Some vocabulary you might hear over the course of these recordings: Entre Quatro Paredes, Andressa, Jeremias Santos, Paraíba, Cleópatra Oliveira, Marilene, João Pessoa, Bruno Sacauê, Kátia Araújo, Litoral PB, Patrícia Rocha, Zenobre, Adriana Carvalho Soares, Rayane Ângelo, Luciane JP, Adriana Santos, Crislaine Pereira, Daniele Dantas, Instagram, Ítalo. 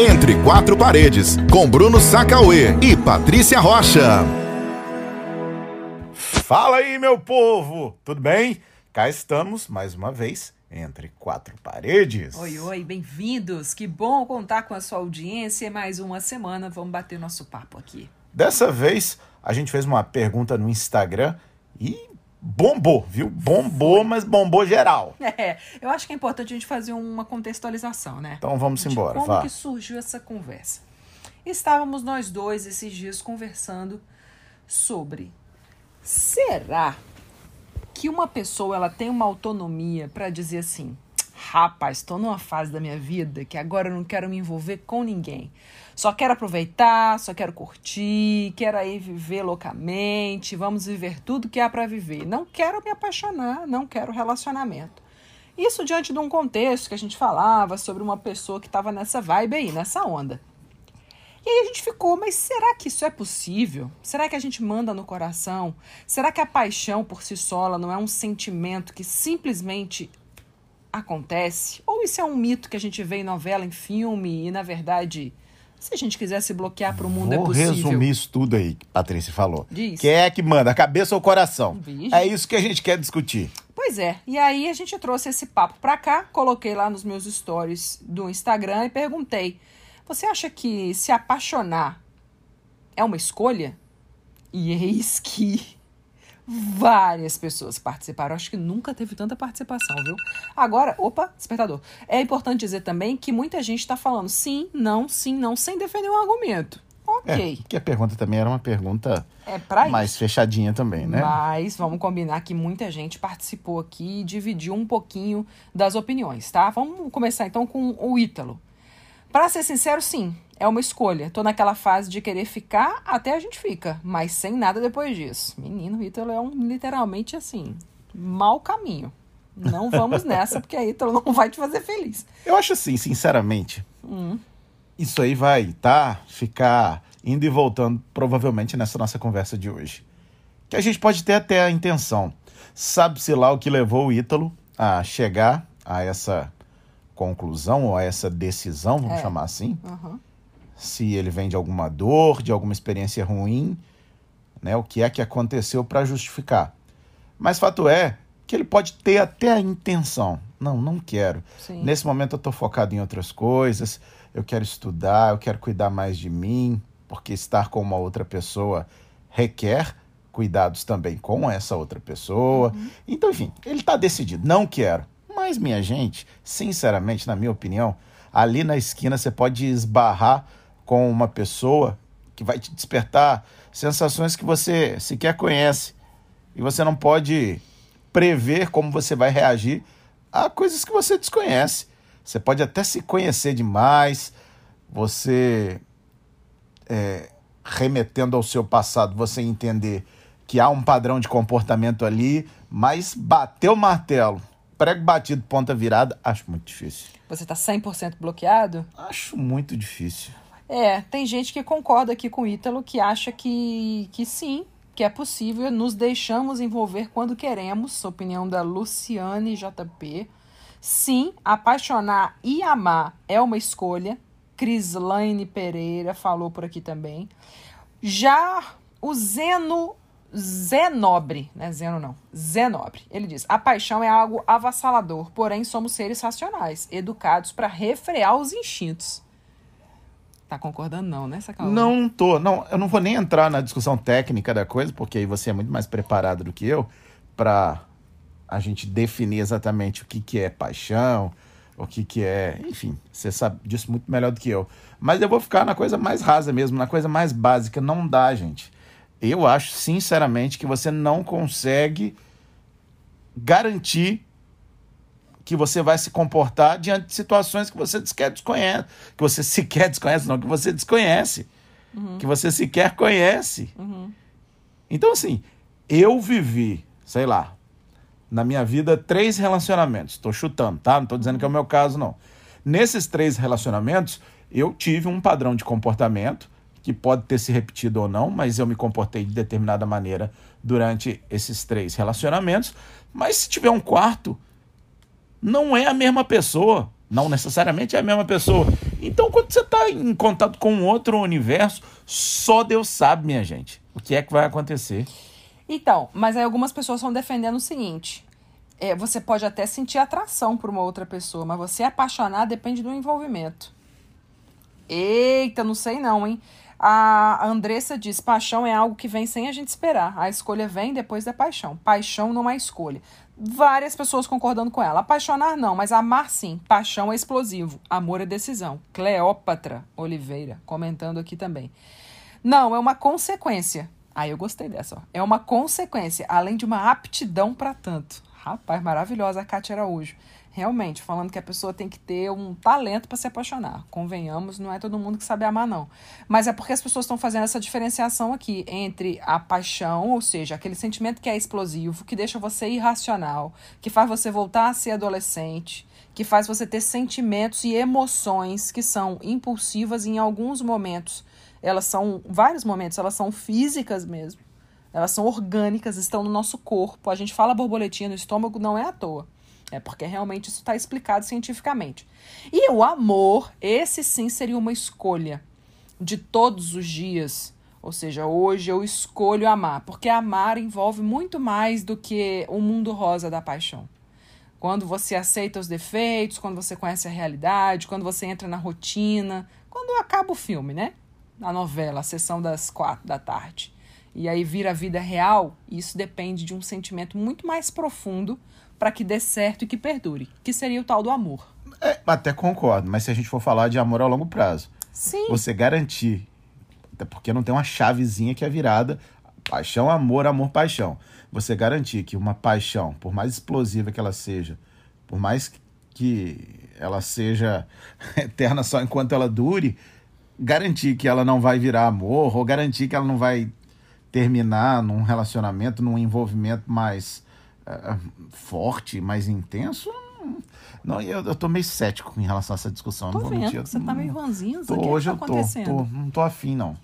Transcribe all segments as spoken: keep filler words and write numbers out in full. Entre Quatro Paredes, com Bruno Sacauê e Patrícia Rocha. Fala aí, meu povo! Tudo bem? Cá estamos, mais uma vez, Entre Quatro Paredes. Oi, oi, bem-vindos! Que bom contar com a sua audiência. Mais uma semana, vamos bater nosso papo aqui. Dessa vez, a gente fez uma pergunta no Instagram e... bombou, viu? Bombou, mas bombou geral. É, eu acho que é importante a gente fazer uma contextualização, né? Então vamos de embora, como vá. Que surgiu essa conversa? Estávamos nós dois esses dias conversando sobre será que uma pessoa ela tem uma autonomia para dizer assim, rapaz, estou numa fase da minha vida que agora eu não quero me envolver com ninguém. Só quero aproveitar, só quero curtir, quero aí viver loucamente, vamos viver tudo que há para viver. Não quero me apaixonar, não quero relacionamento. Isso diante de um contexto que a gente falava sobre uma pessoa que estava nessa vibe aí, nessa onda. E aí a gente ficou, mas será que isso é possível? Será que a gente manda no coração? Será que a paixão por si só não é um sentimento que simplesmente... acontece? Ou isso é um mito que a gente vê em novela, em filme, e na verdade, se a gente quiser se bloquear para o mundo é possível? Vou resumir isso tudo aí que a Patrícia falou. Diz. Quem é que manda, a cabeça ou o coração? Diz. É isso que a gente quer discutir. Pois é, e aí a gente trouxe esse papo para cá, coloquei lá nos meus stories do Instagram e perguntei, você acha que se apaixonar é uma escolha? E eis que... várias pessoas participaram. Acho que nunca teve tanta participação, viu? Agora, opa, despertador. É importante dizer também que muita gente está falando sim, não, sim, não, sem defender um argumento. Ok. É, porque a pergunta também era uma pergunta é pra mais isso. Fechadinha também, né? Mas vamos combinar que muita gente participou aqui e dividiu um pouquinho das opiniões, tá? Vamos começar então com o Ítalo. Para ser sincero, sim, é uma escolha. Tô naquela fase de querer ficar, até a gente fica, mas sem nada depois disso. Menino, o Ítalo é um, literalmente assim, mau caminho. Não vamos nessa, porque a Ítalo não vai te fazer feliz. Eu acho assim, sinceramente, hum. isso aí vai, tá? Ficar indo e voltando, provavelmente, nessa nossa conversa de hoje. Que a gente pode ter até a intenção. Sabe-se lá o que levou o Ítalo a chegar a essa... conclusão ou a essa decisão, vamos é. chamar assim, uhum. se ele vem de alguma dor, de alguma experiência ruim, né, o que é que aconteceu para justificar. Mas fato é que ele pode ter até a intenção, não, não quero. Sim. Nesse momento eu estou focado em outras coisas, eu quero estudar, eu quero cuidar mais de mim, porque estar com uma outra pessoa requer cuidados também com essa outra pessoa. Uhum. Então, enfim, ele está decidido, não quero. Mas, minha gente, sinceramente, na minha opinião, ali na esquina você pode esbarrar com uma pessoa que vai te despertar sensações que você sequer conhece. E você não pode prever como você vai reagir a coisas que você desconhece. Você pode até se conhecer demais, você, é, remetendo ao seu passado, você entender que há um padrão de comportamento ali, mas bateu o martelo. Prego batido, ponta virada, acho muito difícil. Você tá cem por cento bloqueado? Acho muito difícil. É, tem gente que concorda aqui com o Ítalo, que acha que, que sim, que é possível, nos deixamos envolver quando queremos, opinião da Luciane J P. Sim, apaixonar e amar é uma escolha. Crislaine Pereira falou por aqui também. Já o Zeno... Zenobre, né? Zeno não, Zenobre. Ele diz, a paixão é algo avassalador, porém somos seres racionais, educados para refrear os instintos. Tá concordando não, né, Sacauê? Não tô, não, eu não vou nem entrar na discussão técnica da coisa, porque aí você é muito mais preparado do que eu para a gente definir exatamente o que que é paixão, o que que é, enfim, você sabe disso muito melhor do que eu. Mas eu vou ficar na coisa mais rasa mesmo, na coisa mais básica, não dá, gente. Eu acho, sinceramente, que você não consegue garantir que você vai se comportar diante de situações que você sequer desconhece. Que você sequer desconhece, não, que você desconhece. Uhum. Que você sequer conhece. Uhum. Então, assim, eu vivi, sei lá, na minha vida, três relacionamentos. Estou chutando, tá? Não estou dizendo que é o meu caso, não. Nesses três relacionamentos, eu tive um padrão de comportamento que pode ter se repetido ou não, mas eu me comportei de determinada maneira durante esses três relacionamentos. Mas se tiver um quarto, não é a mesma pessoa. Não necessariamente é a mesma pessoa. Então, quando você está em contato com outro universo, só Deus sabe, minha gente, o que é que vai acontecer. Então, mas aí algumas pessoas estão defendendo o seguinte: é, você pode até sentir atração por uma outra pessoa, mas você apaixonar depende do envolvimento. Eita, não sei não, hein? A Andressa diz: paixão é algo que vem sem a gente esperar. A escolha vem depois da paixão. Paixão não é escolha. Várias pessoas concordando com ela. Apaixonar não, mas amar sim. Paixão é explosivo. Amor é decisão. Cleópatra Oliveira comentando aqui também. Não, é uma consequência. Aí ah, eu gostei dessa. Ó. É uma consequência, além de uma aptidão para tanto. Rapaz, maravilhosa a Kátia Araújo. Realmente, falando que a pessoa tem que ter um talento para se apaixonar. Convenhamos, não é todo mundo que sabe amar, não. Mas é porque as pessoas estão fazendo essa diferenciação aqui entre a paixão, ou seja, aquele sentimento que é explosivo, que deixa você irracional, que faz você voltar a ser adolescente, que faz você ter sentimentos e emoções que são impulsivas em alguns momentos. Elas são, vários momentos, elas são físicas mesmo. Elas são orgânicas, estão no nosso corpo. A gente fala borboletinha no estômago, não é à toa. É porque realmente isso está explicado cientificamente. E o amor, esse sim seria uma escolha de todos os dias. Ou seja, hoje eu escolho amar. Porque amar envolve muito mais do que o mundo rosa da paixão. Quando você aceita os defeitos, quando você conhece a realidade, quando você entra na rotina, quando acaba o filme, né? A novela, a sessão das quatro da tarde. E aí vira a vida real, isso depende de um sentimento muito mais profundo para que dê certo e que perdure, que seria o tal do amor. É, até concordo, mas se a gente for falar de amor a longo prazo, sim, você garantir, até porque não tem uma chavezinha que é virada, paixão, amor, amor, paixão. Você garantir que uma paixão, por mais explosiva que ela seja, por mais que ela seja eterna só enquanto ela dure, garantir que ela não vai virar amor, ou garantir que ela não vai terminar num relacionamento, num envolvimento mais uh, forte, mais intenso, não, eu, eu tô meio cético em relação a essa discussão. Tô não vendo, vou mentir. Você tá meio ranzinho, tô, que hoje que tá eu tô, tô, não tô afim, não.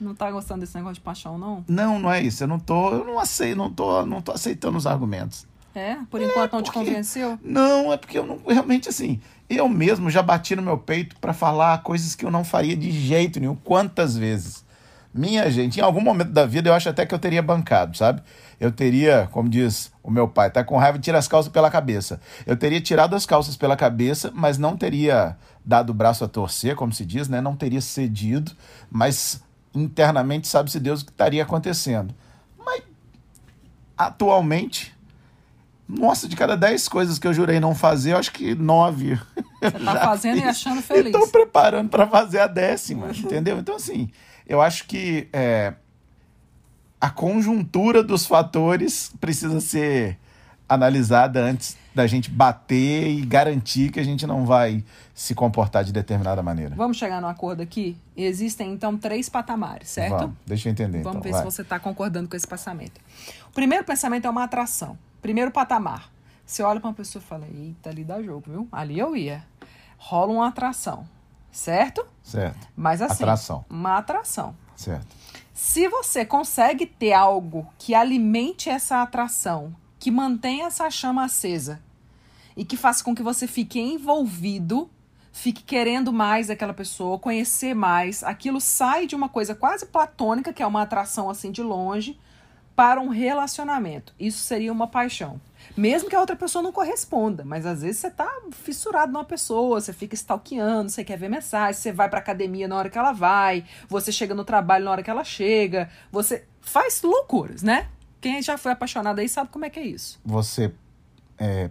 Não tá gostando desse negócio de paixão, não? Não, não é isso, eu não tô, eu não aceito, não tô, não tô aceitando os argumentos. É? Por enquanto é não porque, te convenceu? Não, é porque eu não, realmente assim, eu mesmo já bati no meu peito pra falar coisas que eu não faria de jeito nenhum, quantas vezes. Minha gente, em algum momento da vida eu acho até que eu teria bancado, sabe? Eu teria, como diz o meu pai, tá com raiva e tira as calças pela cabeça. Eu teria tirado as calças pela cabeça, mas não teria dado o braço a torcer, como se diz, né? Não teria cedido, mas internamente sabe-se Deus o que estaria acontecendo. Mas, atualmente, nossa, de cada dez coisas que eu jurei não fazer, eu acho que nove. Você tá fazendo fiz. E achando feliz. E tô preparando para fazer a décima, entendeu? Então, assim... Eu acho que é, a conjuntura dos fatores precisa ser analisada antes da gente bater e garantir que a gente não vai se comportar de determinada maneira. Vamos chegar num acordo aqui? Existem, então, três patamares, certo? Vamos, deixa eu entender. Vamos então, ver vai. Se você está concordando com esse pensamento. O primeiro pensamento é uma atração. Primeiro patamar. Você olha para uma pessoa e fala, eita, ali dá jogo, viu? Ali eu ia. Rola uma atração. Certo? Certo. Mas assim, atração. Uma atração. Certo. Se você consegue ter algo que alimente essa atração, que mantenha essa chama acesa e que faça com que você fique envolvido, fique querendo mais aquela pessoa, conhecer mais, aquilo sai de uma coisa quase platônica, que é uma atração assim de longe, para um relacionamento. Isso seria uma paixão. Mesmo que a outra pessoa não corresponda, mas às vezes você tá fissurado numa pessoa, você fica stalkeando, você quer ver mensagem, você vai pra academia na hora que ela vai, você chega no trabalho na hora que ela chega, você faz loucuras, né? Quem já foi apaixonado aí sabe como é que é isso. Você é,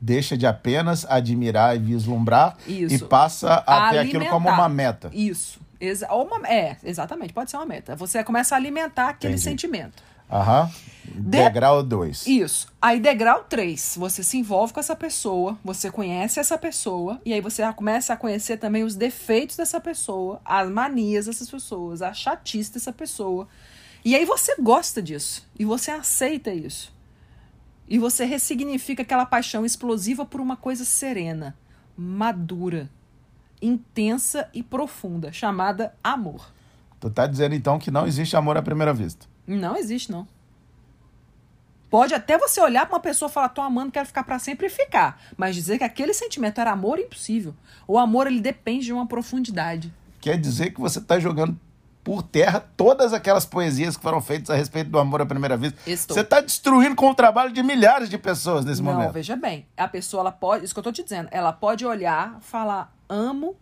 deixa de apenas admirar e vislumbrar isso. E passa a alimentar. Ter aquilo como uma meta. Isso. Exa- ou uma, é, exatamente, pode ser uma meta. Você começa a alimentar aquele Entendi. Sentimento. Aham, degrau dois. Isso, aí degrau três, você se envolve com essa pessoa, você conhece essa pessoa, e aí você começa a conhecer também os defeitos dessa pessoa, as manias dessas pessoas, a chatice dessa pessoa, e aí você gosta disso, e você aceita isso, e você ressignifica aquela paixão explosiva por uma coisa serena, madura, intensa e profunda, chamada amor. Tu tá dizendo então que não existe amor à primeira vista? Não existe, não. Pode até você olhar para uma pessoa e falar, tô amando, quero ficar para sempre e ficar. Mas dizer que aquele sentimento era amor, impossível. O amor, ele depende de uma profundidade. Quer dizer que você está jogando por terra todas aquelas poesias que foram feitas a respeito do amor à primeira vista. Estou. Você está destruindo com o trabalho de milhares de pessoas nesse Não, momento. Não, veja bem. A pessoa, ela pode, isso que eu estou te dizendo, ela pode olhar, falar, amo,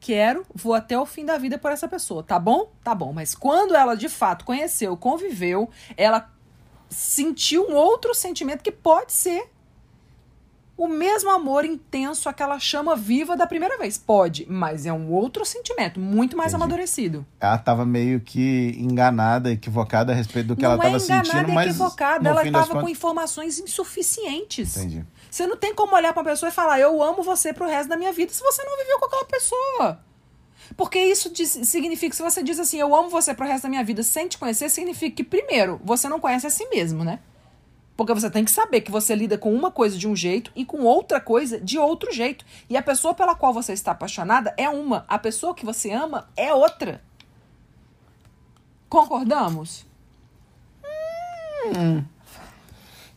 quero, vou até o fim da vida por essa pessoa. Tá bom? Tá bom. Mas quando ela, de fato, conheceu, conviveu, ela sentiu um outro sentimento que pode ser o mesmo amor intenso, aquela chama viva da primeira vez. Pode, mas é um outro sentimento, muito mais Entendi. amadurecido. Ela estava meio que enganada, equivocada a respeito do que não ela estava é sentindo, mas equivocada, ela estava com contas... informações insuficientes. Entendi. Você não tem como olhar para uma pessoa e falar, eu amo você pro resto da minha vida, se você não viveu com aquela pessoa. Porque isso diz, significa que se você diz assim, eu amo você pro resto da minha vida sem te conhecer, significa que, primeiro, você não conhece a si mesmo, né? Porque você tem que saber que você lida com uma coisa de um jeito e com outra coisa de outro jeito. E a pessoa pela qual você está apaixonada é uma. A pessoa que você ama é outra. Concordamos? Hum.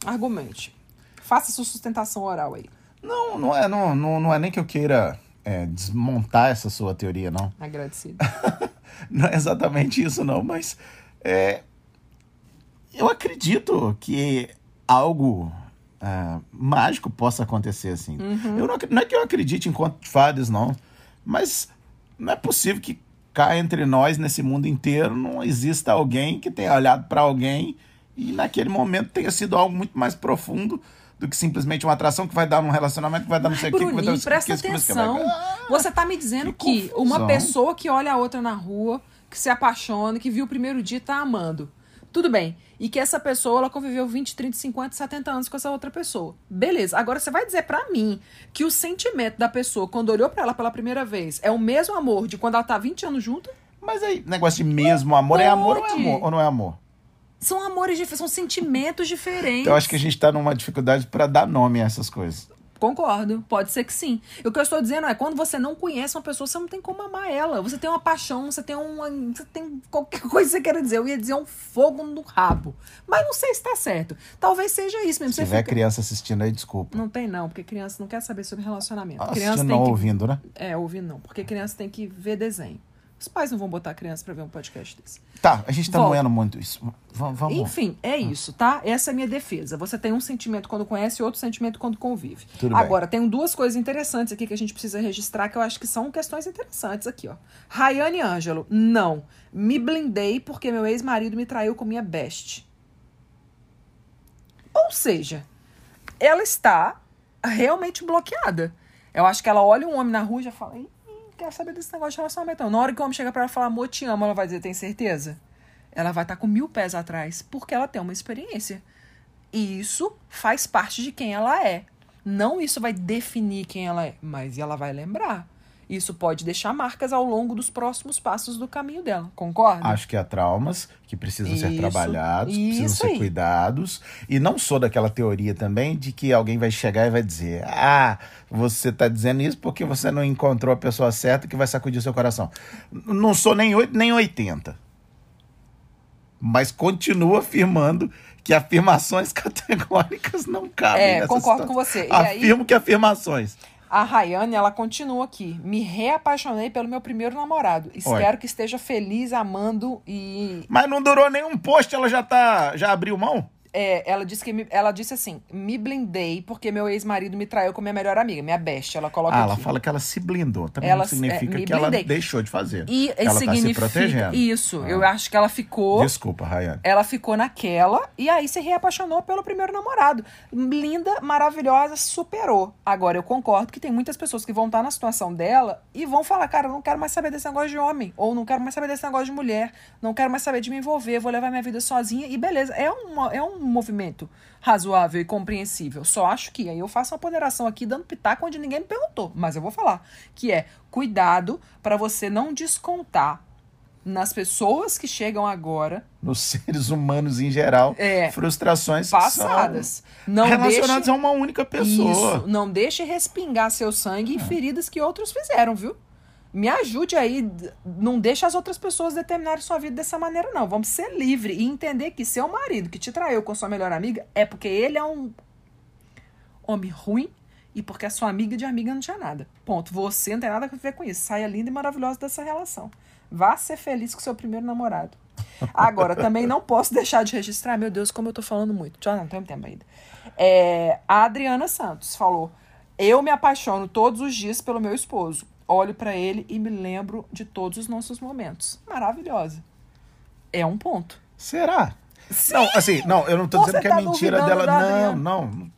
Argumente. Faça sua sustentação oral aí. Não, não é, não, não, não é nem que eu queira... É, desmontar essa sua teoria, não? Agradecido. Não é exatamente isso, não, mas é, eu acredito que algo é, mágico possa acontecer, assim. Uhum. Eu não, não é que eu acredite em conto de fadas, não, mas não é possível que cá entre nós, nesse mundo inteiro, não exista alguém que tenha olhado para alguém e naquele momento tenha sido algo muito mais profundo do que simplesmente uma atração que vai dar num relacionamento, que vai dar não sei o que, que vai dar... presta atenção. Você tá me dizendo que, que uma pessoa que olha a outra na rua, que se apaixona, que viu o primeiro dia e tá amando. Tudo bem. E que essa pessoa, ela conviveu vinte, trinta, cinquenta, setenta anos com essa outra pessoa. Beleza. Agora, você vai dizer pra mim que o sentimento da pessoa, quando olhou pra ela pela primeira vez, é o mesmo amor de quando ela tá vinte anos junto? Mas aí, negócio de mesmo amor, é amor ou é amor? Ou não é amor? São amores diferentes, são sentimentos diferentes. Então, eu acho que a gente tá numa dificuldade para dar nome a essas coisas. Concordo, pode ser que sim. E o que eu estou dizendo é, quando você não conhece uma pessoa, você não tem como amar ela. Você tem uma paixão, você tem uma... Você tem qualquer coisa que você queira dizer. Eu ia dizer um fogo no rabo. Mas não sei se tá certo. Talvez seja isso mesmo. Se você tiver fica... criança assistindo aí, desculpa. Não tem não, porque criança não quer saber sobre relacionamento. Ah, criança tem não que... ouvindo, né? É, ouvindo não. Porque criança tem que ver desenho. Os pais não vão botar a criança pra ver um podcast desse. Tá, a gente tá moendo muito isso. V- vamos. Enfim, é isso, tá? Essa é a minha defesa. Você tem um sentimento quando conhece e outro sentimento quando convive. Tudo Agora, bem. Tem duas coisas interessantes aqui que a gente precisa registrar, que eu acho que são questões interessantes aqui, ó. Rayane Ângelo, não. Me blindei porque meu ex-marido me traiu com minha best. Ou seja, ela está realmente bloqueada. Eu acho que ela olha um homem na rua e já fala... Ih, quer saber desse negócio de relacionamento, não. Na hora que o homem chega pra ela e fala, amor, te amo, ela vai dizer, tem certeza? Ela vai estar com mil pés atrás, porque ela tem uma experiência. E isso faz parte de quem ela é. Não isso vai definir quem ela é, mas ela vai lembrar. Isso pode deixar marcas ao longo dos próximos passos do caminho dela, concorda? Acho que há traumas que precisam isso, ser trabalhados, precisam ser aí. cuidados. E não sou daquela teoria também de que alguém vai chegar e vai dizer, ah, você tá dizendo isso porque você não encontrou a pessoa certa que vai sacudir o seu coração. Não sou nem oito nem oitenta. Mas continuo afirmando que afirmações categóricas não cabem é, nessa concordo situação. Com você. E Afirmo aí... que afirmações... A Rayane, ela continua aqui. Me reapaixonei pelo meu primeiro namorado. Espero Oi. que esteja feliz, amando e... Mas não durou nenhum post, ela já tá... Já abriu mão? É, ela disse, que me, ela disse assim, me blindei porque meu ex-marido me traiu com minha melhor amiga, minha best, ela coloca Ah, aqui. Ela fala que ela se blindou, também ela, não significa é, que ela deixou de fazer. E ela tá se protegendo. Isso, ah. eu acho que ela ficou... Desculpa, Rayane. Ela ficou naquela e aí se reapaixonou pelo primeiro namorado. Linda, maravilhosa, superou. Agora, eu concordo que tem muitas pessoas que vão estar na situação dela e vão falar, cara, eu não quero mais saber desse negócio de homem, ou não quero mais saber desse negócio de mulher, não quero mais saber de me envolver, vou levar minha vida sozinha e beleza. É, uma, é um movimento razoável e compreensível. Só acho que, aí eu faço uma ponderação aqui dando pitaco onde ninguém me perguntou, mas eu vou falar, que é cuidado para você não descontar nas pessoas que chegam agora, nos seres humanos em geral, é, frustrações passadas, não relacionadas deixe, a uma única pessoa. Isso, não deixe respingar seu sangue é. em feridas que outros fizeram, viu? me ajude aí, não deixe as outras pessoas determinarem sua vida dessa maneira, não. Vamos ser livre e entender que seu marido que te traiu com sua melhor amiga é porque ele é um homem ruim e porque a sua amiga de amiga não tinha nada. Ponto. Você não tem nada a ver com isso. Saia linda e maravilhosa dessa relação. Vá ser feliz com seu primeiro namorado. Agora, também não posso deixar de registrar, meu Deus, como eu tô falando muito. Já não tenho tempo ainda. É, a Adriana Santos falou: eu me apaixono todos os dias pelo meu esposo. Olho pra ele e me lembro de todos os nossos momentos. Maravilhosa. É um ponto. Será? Sim. Não, assim, não, eu não tô Você dizendo que tá é mentira dela. Não, não.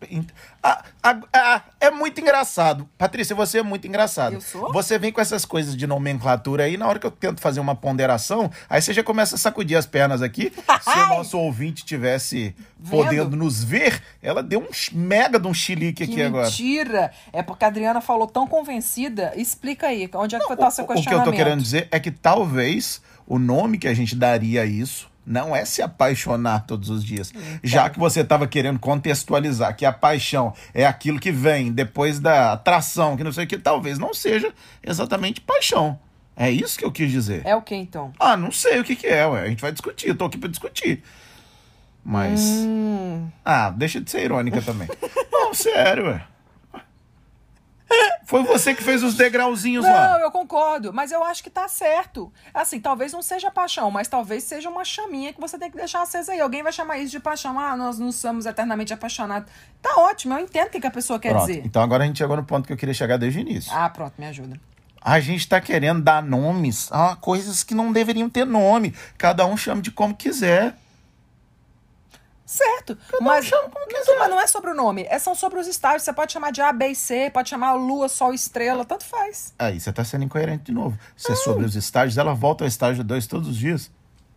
Ah, ah, ah, é muito engraçado. Patrícia, você é muito engraçado. Eu sou? Você vem com essas coisas de nomenclatura aí, na hora que eu tento fazer uma ponderação, aí você já começa a sacudir as pernas aqui. Se o nosso ouvinte tivesse Vendo? podendo nos ver, ela deu um mega de um chilique aqui mentira. agora. Mentira! É porque a Adriana falou tão convencida. Explica aí, onde é que não, tá o seu questionamento? O que eu tô querendo dizer é que talvez o nome que a gente daria a isso não é se apaixonar todos os dias. Então, já que você estava querendo contextualizar que a paixão é aquilo que vem depois da atração, que não sei o que, talvez não seja exatamente paixão. É isso que eu quis dizer. É o que, então? Ah, não sei o que, que é, ué. A gente vai discutir, eu tô aqui para discutir. Mas... Hum. Ah, deixa de ser irônica também. Não, sério, ué. Foi você que fez os degrauzinhos não, lá. Não, eu concordo, mas eu acho que tá certo. Assim, talvez não seja paixão, mas talvez seja uma chaminha que você tem que deixar acesa aí. Alguém vai chamar isso de paixão. Ah, nós não somos eternamente apaixonados. Tá ótimo, eu entendo o que, que a pessoa quer pronto, dizer. Então agora a gente chegou no ponto que eu queria chegar desde o início. Ah, pronto, me ajuda. A gente tá querendo dar nomes a coisas que não deveriam ter nome. Cada um chama de como quiser. Certo, mas, chama como não, mas não é sobre o nome, é, são sobre os estágios. Você pode chamar de A, B e C, pode chamar Lua, Sol, Estrela, tanto faz. Aí você tá sendo incoerente de novo. Se ah. é sobre os estágios, ela volta ao estágio dois todos os dias?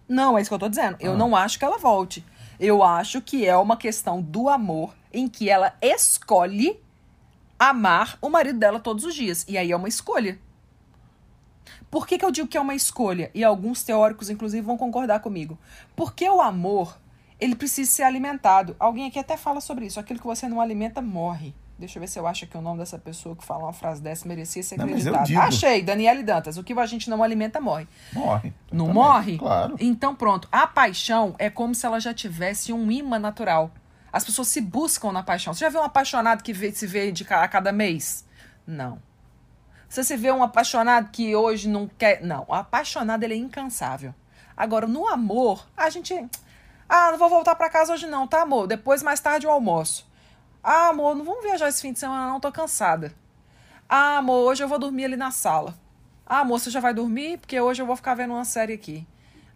Não, é isso que eu tô dizendo. Eu ah. não acho que ela volte. Eu acho que é uma questão do amor em que ela escolhe amar o marido dela todos os dias. E aí é uma escolha. Por que que eu digo que é uma escolha? E alguns teóricos, inclusive, vão concordar comigo. Porque o amor... ele precisa ser alimentado. Alguém aqui até fala sobre isso. Aquilo que você não alimenta, morre. Deixa eu ver se eu acho que o nome dessa pessoa que fala uma frase dessa merecia ser acreditado. Achei, Daniele Dantas. O que a gente não alimenta, morre. Morre. Não também, morre? Claro. Então, pronto. A paixão é como se ela já tivesse um imã natural. As pessoas se buscam na paixão. Você já viu um apaixonado que vê, se vê de, a cada mês? Não. Você se vê um apaixonado que hoje não quer... Não. O apaixonado, ele é incansável. Agora, no amor, a gente... Ah, não vou voltar pra casa hoje não, tá, amor? Depois, mais tarde, eu almoço. Ah, amor, não vamos viajar esse fim de semana não, tô cansada. Ah, amor, hoje eu vou dormir ali na sala. Ah, amor, você já vai dormir? Porque hoje eu vou ficar vendo uma série aqui.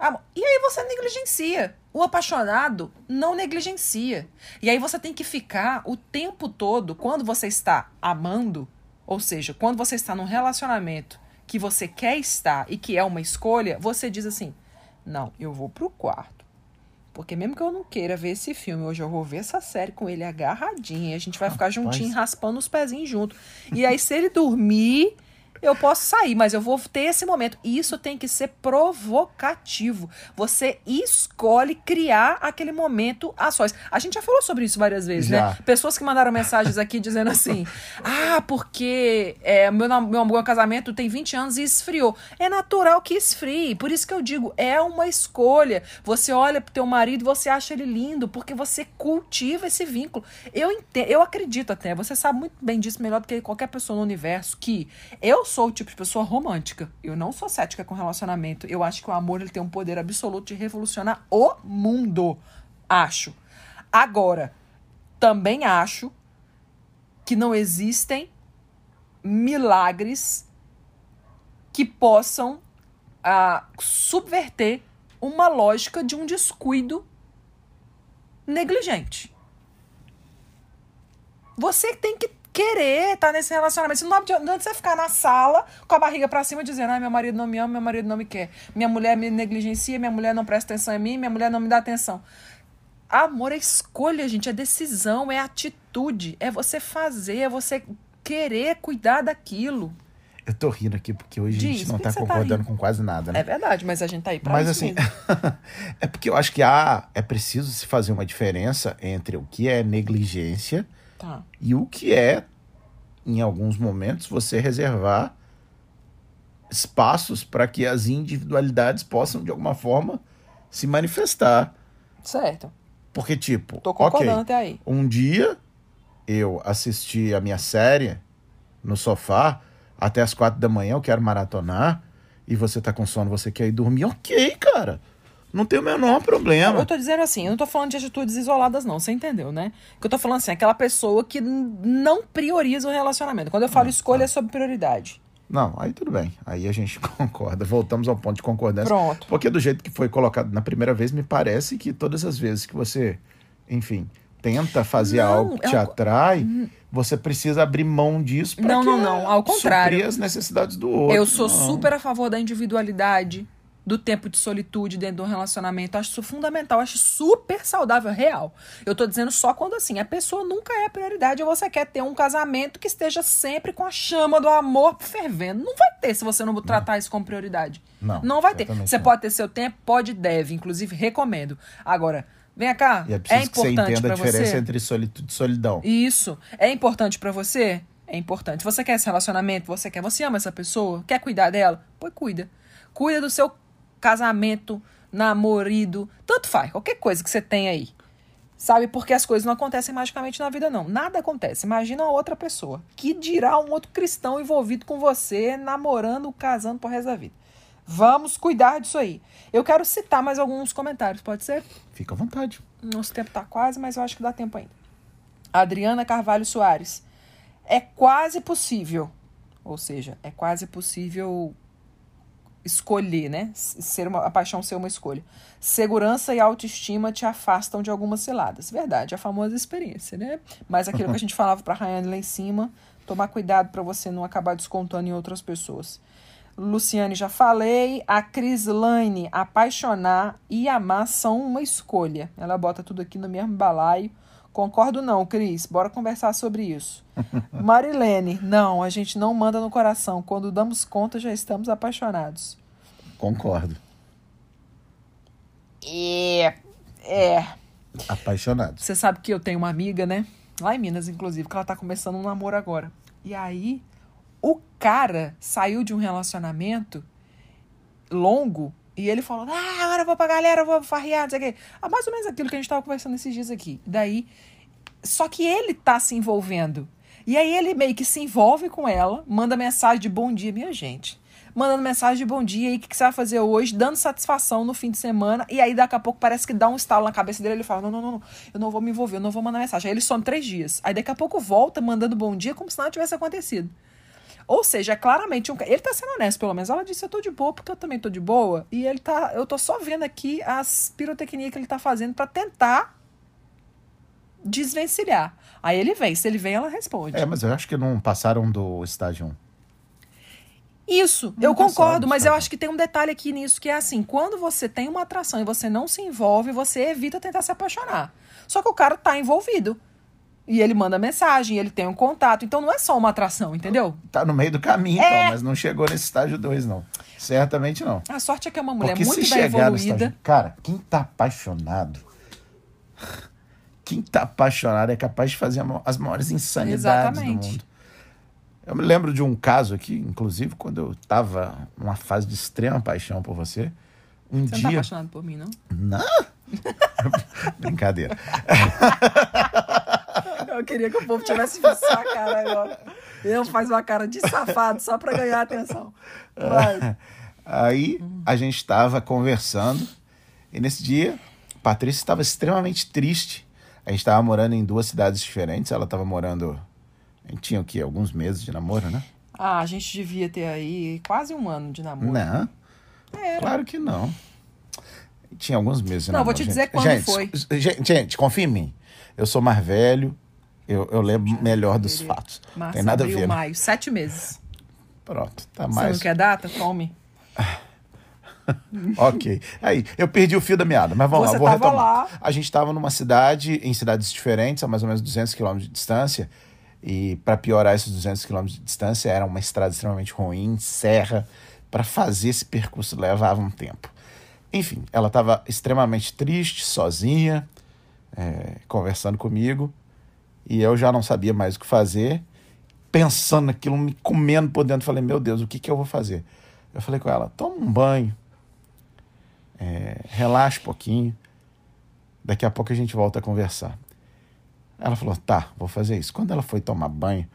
Ah, amor, e aí você negligencia. O apaixonado não negligencia. E aí você tem que ficar o tempo todo, quando você está amando, ou seja, quando você está num relacionamento que você quer estar e que é uma escolha, você diz assim, não, eu vou pro quarto. Porque mesmo que eu não queira ver esse filme, hoje eu vou ver essa série com ele agarradinho. A gente vai ficar juntinho, raspando os pezinhos junto. E aí, se ele dormir, eu posso sair. Mas eu vou ter esse momento. E isso tem que ser provocativo. Você escolhe criar aquele momento a sós. A gente já falou sobre isso várias vezes, já. né? Pessoas que mandaram mensagens aqui dizendo assim... Ah, porque é, meu, meu, meu casamento tem vinte anos e esfriou. É natural que esfrie. Por isso que eu digo, é uma escolha. Você olha pro teu marido e você acha ele lindo. Porque você cultiva esse vínculo. Eu, entendo, eu acredito até. Você sabe muito bem disso, melhor do que qualquer pessoa no universo. Que eu sou o tipo de pessoa romântica. Eu não sou cética com relacionamento. Eu acho que o amor ele tem um poder absoluto de revolucionar o mundo. Acho. Agora, também acho... que não existem milagres que possam ah, subverter uma lógica de um descuido negligente. Você tem que querer estar nesse relacionamento. Não adianta você ficar na sala com a barriga pra cima dizendo ah, meu marido não me ama, meu marido não me quer, minha mulher me negligencia, minha mulher não presta atenção em mim, minha mulher não me dá atenção. Amor é escolha, gente, é decisão, é atitude, é você fazer, é você querer cuidar daquilo. Eu tô rindo aqui porque hoje Diz, a gente não tá concordando tá com quase nada, né? É verdade, mas a gente tá aí pra mas, isso. Mas assim, é porque eu acho que há, é preciso se fazer uma diferença entre o que é negligência tá. e o que é, em alguns momentos, você reservar espaços para que as individualidades possam, de alguma forma, se manifestar. Certo. Porque, tipo, tô concordando, okay, até aí. Um dia eu assisti a minha série no sofá até as quatro da manhã, eu quero maratonar, e você tá com sono, você quer ir dormir, ok, cara. Não tem o menor problema. Eu tô dizendo assim, eu não tô falando de atitudes isoladas, não. Você entendeu, né? Que eu tô falando assim, aquela pessoa que não prioriza o relacionamento. Quando eu falo ah, escolha, tá. É sobre prioridade. Não, aí tudo bem. Aí a gente concorda. Voltamos ao ponto de concordância. Pronto. Porque do jeito que foi colocado na primeira vez, me parece que todas as vezes que você, enfim, tenta fazer não, algo que te eu... atrai, você precisa abrir mão disso para não, que não, não. Ao contrário, suprir as necessidades do outro. Eu sou não. super a favor da individualidade, do tempo de solitude dentro de um relacionamento. Eu acho isso fundamental, eu acho super saudável, real. Eu tô dizendo só quando, assim, a pessoa nunca é a prioridade ou você quer ter um casamento que esteja sempre com a chama do amor fervendo. Não vai ter se você não tratar não. isso como prioridade. Não, não vai ter. Você não. pode ter seu tempo, pode e deve. Inclusive, recomendo. Agora, vem cá, e é, é importante pra você? É preciso que você entenda a diferença você? entre solitude e solidão. Isso. É importante pra você? É importante. Você quer esse relacionamento? Você quer? Você ama essa pessoa? Quer cuidar dela? Pois cuida. Cuida do seu casamento, namorido, tanto faz, qualquer coisa que você tem aí. Sabe, porque as coisas não acontecem magicamente na vida, não. Nada acontece. Imagina uma outra pessoa. Que dirá um outro cristão envolvido com você, namorando, casando pro resto da vida. Vamos cuidar disso aí. Eu quero citar mais alguns comentários, pode ser? Fica à vontade. Nosso tempo tá quase, mas eu acho que dá tempo ainda. Adriana Carvalho Soares. É quase possível. Ou seja, é quase possível escolher, né? Ser uma, a paixão ser uma escolha. Segurança e autoestima te afastam de algumas ciladas. Verdade, a famosa experiência, né? Mas aquilo que a gente falava pra Rayane lá em cima, tomar cuidado pra você não acabar descontando em outras pessoas. Luciane, já falei. A Crislaine, apaixonar e amar são uma escolha. Ela bota tudo aqui no mesmo balaio. Concordo não, Cris. Bora conversar sobre isso. Marilene, não, a gente não manda no coração. Quando damos conta, já estamos apaixonados. Concordo. É, é. Apaixonado. Você sabe que eu tenho uma amiga, né? Lá em Minas, inclusive, que ela tá começando um namoro agora. E aí, o cara saiu de um relacionamento longo e ele falou, ah, agora eu vou pra galera, eu vou farrear, não sei o quê. Ah, mais ou menos aquilo que a gente tava conversando esses dias aqui. Daí, só que ele tá se envolvendo. E aí ele meio que se envolve com ela, manda mensagem de bom dia, minha gente. Mandando mensagem de bom dia, e o que, que você vai fazer hoje? Dando satisfação no fim de semana. E aí daqui a pouco parece que dá um estalo na cabeça dele. Ele fala, não, não, não, não, eu não vou me envolver, eu não vou mandar mensagem. Aí ele some três dias. Aí daqui a pouco volta mandando bom dia como se nada tivesse acontecido. Ou seja, claramente, um... ele tá sendo honesto, pelo menos. Ela disse, eu tô de boa, porque eu também tô de boa. E ele tá, eu tô só vendo aqui as pirotecnias que ele tá fazendo pra tentar desvencilhar. Aí ele vem, se ele vem, ela responde. É, mas eu acho que não passaram do estágio um. Isso, não eu concordo, mas eu acho que tem um detalhe aqui nisso, que é assim, quando você tem uma atração e você não se envolve, você evita tentar se apaixonar. Só que o cara tá envolvido. E ele manda mensagem, ele tem um contato. Então, não é só uma atração, entendeu? Tá no meio do caminho, é... então, mas não chegou nesse estágio dois, não. Certamente não. A sorte é que é uma mulher Porque muito bem evoluída. Estágio... Cara, quem tá apaixonado... Quem tá apaixonado é capaz de fazer as maiores insanidades Exatamente. do mundo. Eu me lembro de um caso aqui, inclusive, quando eu tava numa fase de extrema paixão por você. Um você dia... não tá apaixonado por mim, não? Não! Brincadeira. Eu queria que o povo tivesse visto a cara agora. Eu faço uma cara de safado só pra ganhar atenção. Vai. Aí a gente tava conversando e nesse dia a Patrícia estava extremamente triste. A gente tava morando em duas cidades diferentes. Ela tava morando... A gente tinha o quê? Alguns meses de namoro, né? Ah, a gente devia ter aí quase um ano de namoro. Não, Era. claro que não. Tinha alguns meses. Não, namoro, vou te dizer gente. quando gente, foi. Gente, gente, confia em mim. Eu sou mais velho, eu, eu lembro melhor dos fatos. Março, tem nada abril, a ver. Né? maio, sete meses. Pronto, tá Você mais... Você não quer data? Tome. Ok. Aí, eu perdi o fio da meada, mas vamos Você lá, vou tava retomar. Lá. A gente estava numa cidade, em cidades diferentes, a mais ou menos duzentos quilômetros de distância, e para piorar esses duzentos quilômetros de distância, era uma estrada extremamente ruim, serra, para fazer esse percurso levava um tempo. Enfim, ela estava extremamente triste, sozinha, é, conversando comigo, e eu já não sabia mais o que fazer, pensando naquilo, me comendo por dentro, falei, meu Deus, o que que eu vou fazer? Eu falei com ela, toma um banho, é, relaxa um pouquinho, daqui a pouco a gente volta a conversar. Ela falou, tá, vou fazer isso. Quando ela foi tomar banho,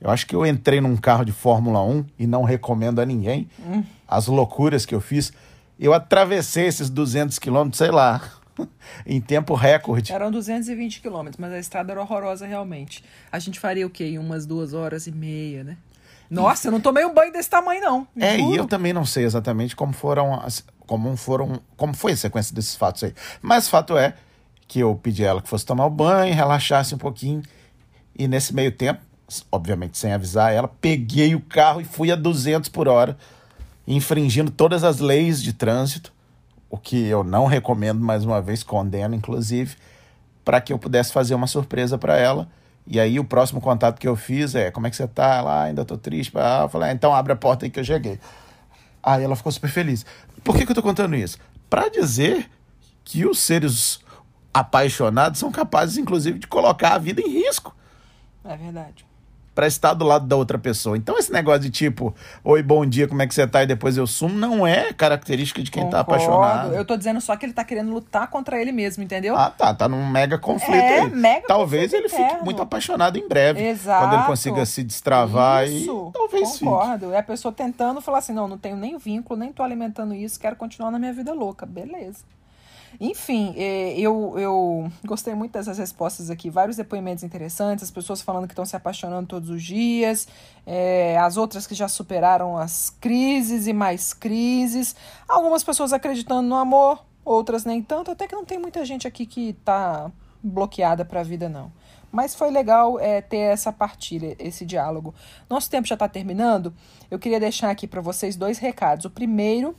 eu acho que eu entrei num carro de Fórmula um e não recomendo a ninguém hum. as loucuras que eu fiz. Eu atravessei esses duzentos quilômetros, sei lá, em tempo recorde. Eram duzentos e vinte quilômetros, mas a estrada era horrorosa realmente. A gente faria o quê? Em umas duas horas e meia, né? Nossa, eu não tomei um banho desse tamanho, não. É, juro. E eu também não sei exatamente como foram, as, como foram, como foi a sequência desses fatos aí. Mas o fato é que eu pedi a ela que fosse tomar o banho, relaxasse um pouquinho. E nesse meio tempo, obviamente sem avisar ela, peguei o carro e fui a duzentos por hora, infringindo todas as leis de trânsito, o que eu não recomendo, mais uma vez, condeno, inclusive, para que eu pudesse fazer uma surpresa para ela. E aí o próximo contato que eu fiz é, como é que você tá? Ela, ah, ainda tô triste. Eu falei, ah, então abre a porta aí que eu cheguei. Aí ela ficou super feliz. Por que que eu tô contando isso? Pra dizer que os seres apaixonados são capazes, inclusive, de colocar a vida em risco. É verdade. Pra estar do lado da outra pessoa. Então esse negócio de tipo, oi, bom dia, como é que você tá? E depois eu sumo, não é característica de quem Concordo. Tá apaixonado. Eu tô dizendo só que ele tá querendo lutar contra ele mesmo, entendeu? Ah, tá. Tá num mega conflito é, aí. Mega talvez conflito ele fique interno. Muito apaixonado em breve. Exato. Quando ele consiga se destravar isso. E talvez Concordo. Fique. É a pessoa tentando falar assim, não, não tenho nem vínculo, nem tô alimentando isso, quero continuar na minha vida louca. Beleza. Enfim, eu, eu gostei muito dessas respostas aqui, vários depoimentos interessantes, as pessoas falando que estão se apaixonando todos os dias, é, as outras que já superaram as crises e mais crises, algumas pessoas acreditando no amor, outras nem tanto, até que não tem muita gente aqui que tá bloqueada para a vida não. Mas foi legal é, ter essa partilha, esse diálogo. Nosso tempo já está terminando, eu queria deixar aqui para vocês dois recados. O primeiro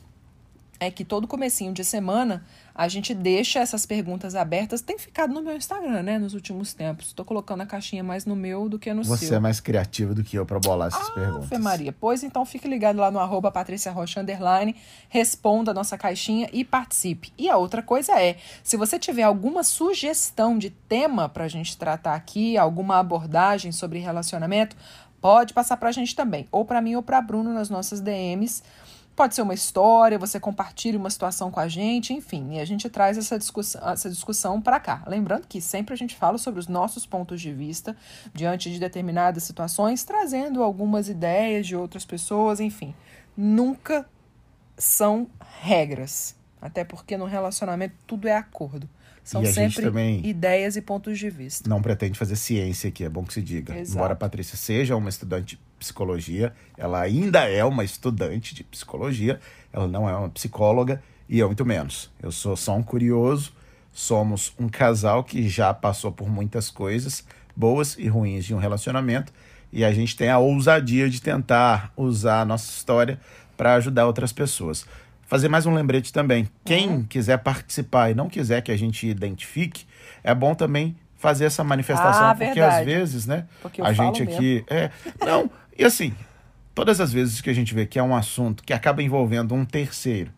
é que todo comecinho de semana a gente deixa essas perguntas abertas. Tem ficado no meu Instagram, né? Nos últimos tempos. Estou colocando a caixinha mais no meu do que no Você seu. Você é mais criativa do que eu para bolar essas ah, perguntas. Ah, Maria. Pois então fique ligado lá no arroba Patrícia Rocha underline. Responda a nossa caixinha e participe. E a outra coisa é, se você tiver alguma sugestão de tema para a gente tratar aqui, alguma abordagem sobre relacionamento, pode passar para a gente também. Ou para mim ou para Bruno nas nossas D Ms. Pode ser uma história, você compartilha uma situação com a gente, enfim, e a gente traz essa discussão, essa discussão para cá. Lembrando que sempre a gente fala sobre os nossos pontos de vista diante de determinadas situações, trazendo algumas ideias de outras pessoas, enfim. Nunca são regras, até porque no relacionamento tudo é acordo. São e sempre ideias e pontos de vista. Não pretende fazer ciência aqui, é bom que se diga. Exato. Embora a Patrícia seja uma estudante de psicologia, ela ainda é uma estudante de psicologia, ela não é uma psicóloga e eu muito menos. Eu sou só um curioso, somos um casal que já passou por muitas coisas boas e ruins de um relacionamento e a gente tem a ousadia de tentar usar a nossa história para ajudar outras pessoas. Fazer mais um lembrete também. Quem uhum. quiser participar e não quiser que a gente identifique, é bom também fazer essa manifestação. Ah, porque verdade. Às vezes, né? Porque eu a falo gente mesmo. Aqui. É, não, e assim, todas as vezes que a gente vê que é um assunto que acaba envolvendo um terceiro,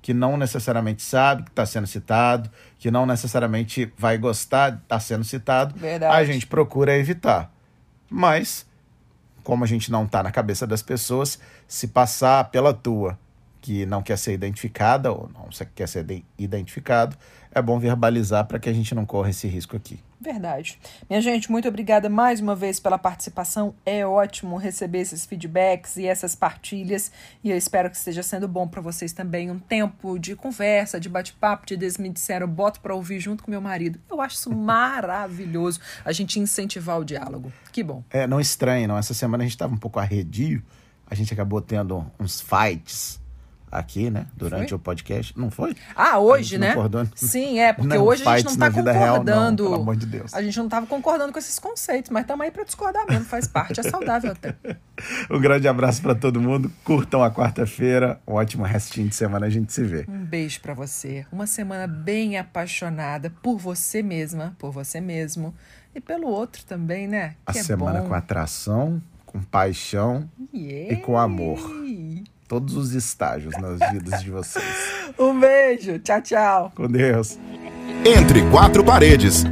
que não necessariamente sabe que está sendo citado, que não necessariamente vai gostar de estar sendo citado, verdade. A gente procura evitar. Mas, como a gente não está na cabeça das pessoas, se passar pela tua. Que não quer ser identificada ou não quer ser identificado, é bom verbalizar para que a gente não corra esse risco aqui. Verdade. Minha gente, muito obrigada mais uma vez pela participação. É ótimo receber esses feedbacks e essas partilhas e eu espero que esteja sendo bom para vocês também. Um tempo de conversa, de bate-papo, de eles me disseram, eu boto para ouvir junto com meu marido. Eu acho isso maravilhoso, a gente incentivar o diálogo. Que bom. É, não estranho, não. Essa semana a gente estava um pouco arredio, a gente acabou tendo uns fights aqui, né? Durante foi? O podcast. Não foi? Ah, hoje, né? Concordou... Sim, é, porque não, hoje a gente não tá concordando. Real, não, pelo amor de Deus. A gente não tava concordando com esses conceitos, mas estamos aí para discordar mesmo, faz parte, é saudável até. Um grande abraço para todo mundo, curtam a quarta-feira, um ótimo restinho de semana, a gente se vê. Um beijo para você, uma semana bem apaixonada por você mesma, por você mesmo e pelo outro também, né? A que semana é bom. Com atração, com paixão yeah. e com amor. Todos os estágios nas vidas de vocês. Um beijo, tchau, tchau. Com Deus. Entre Quatro Paredes.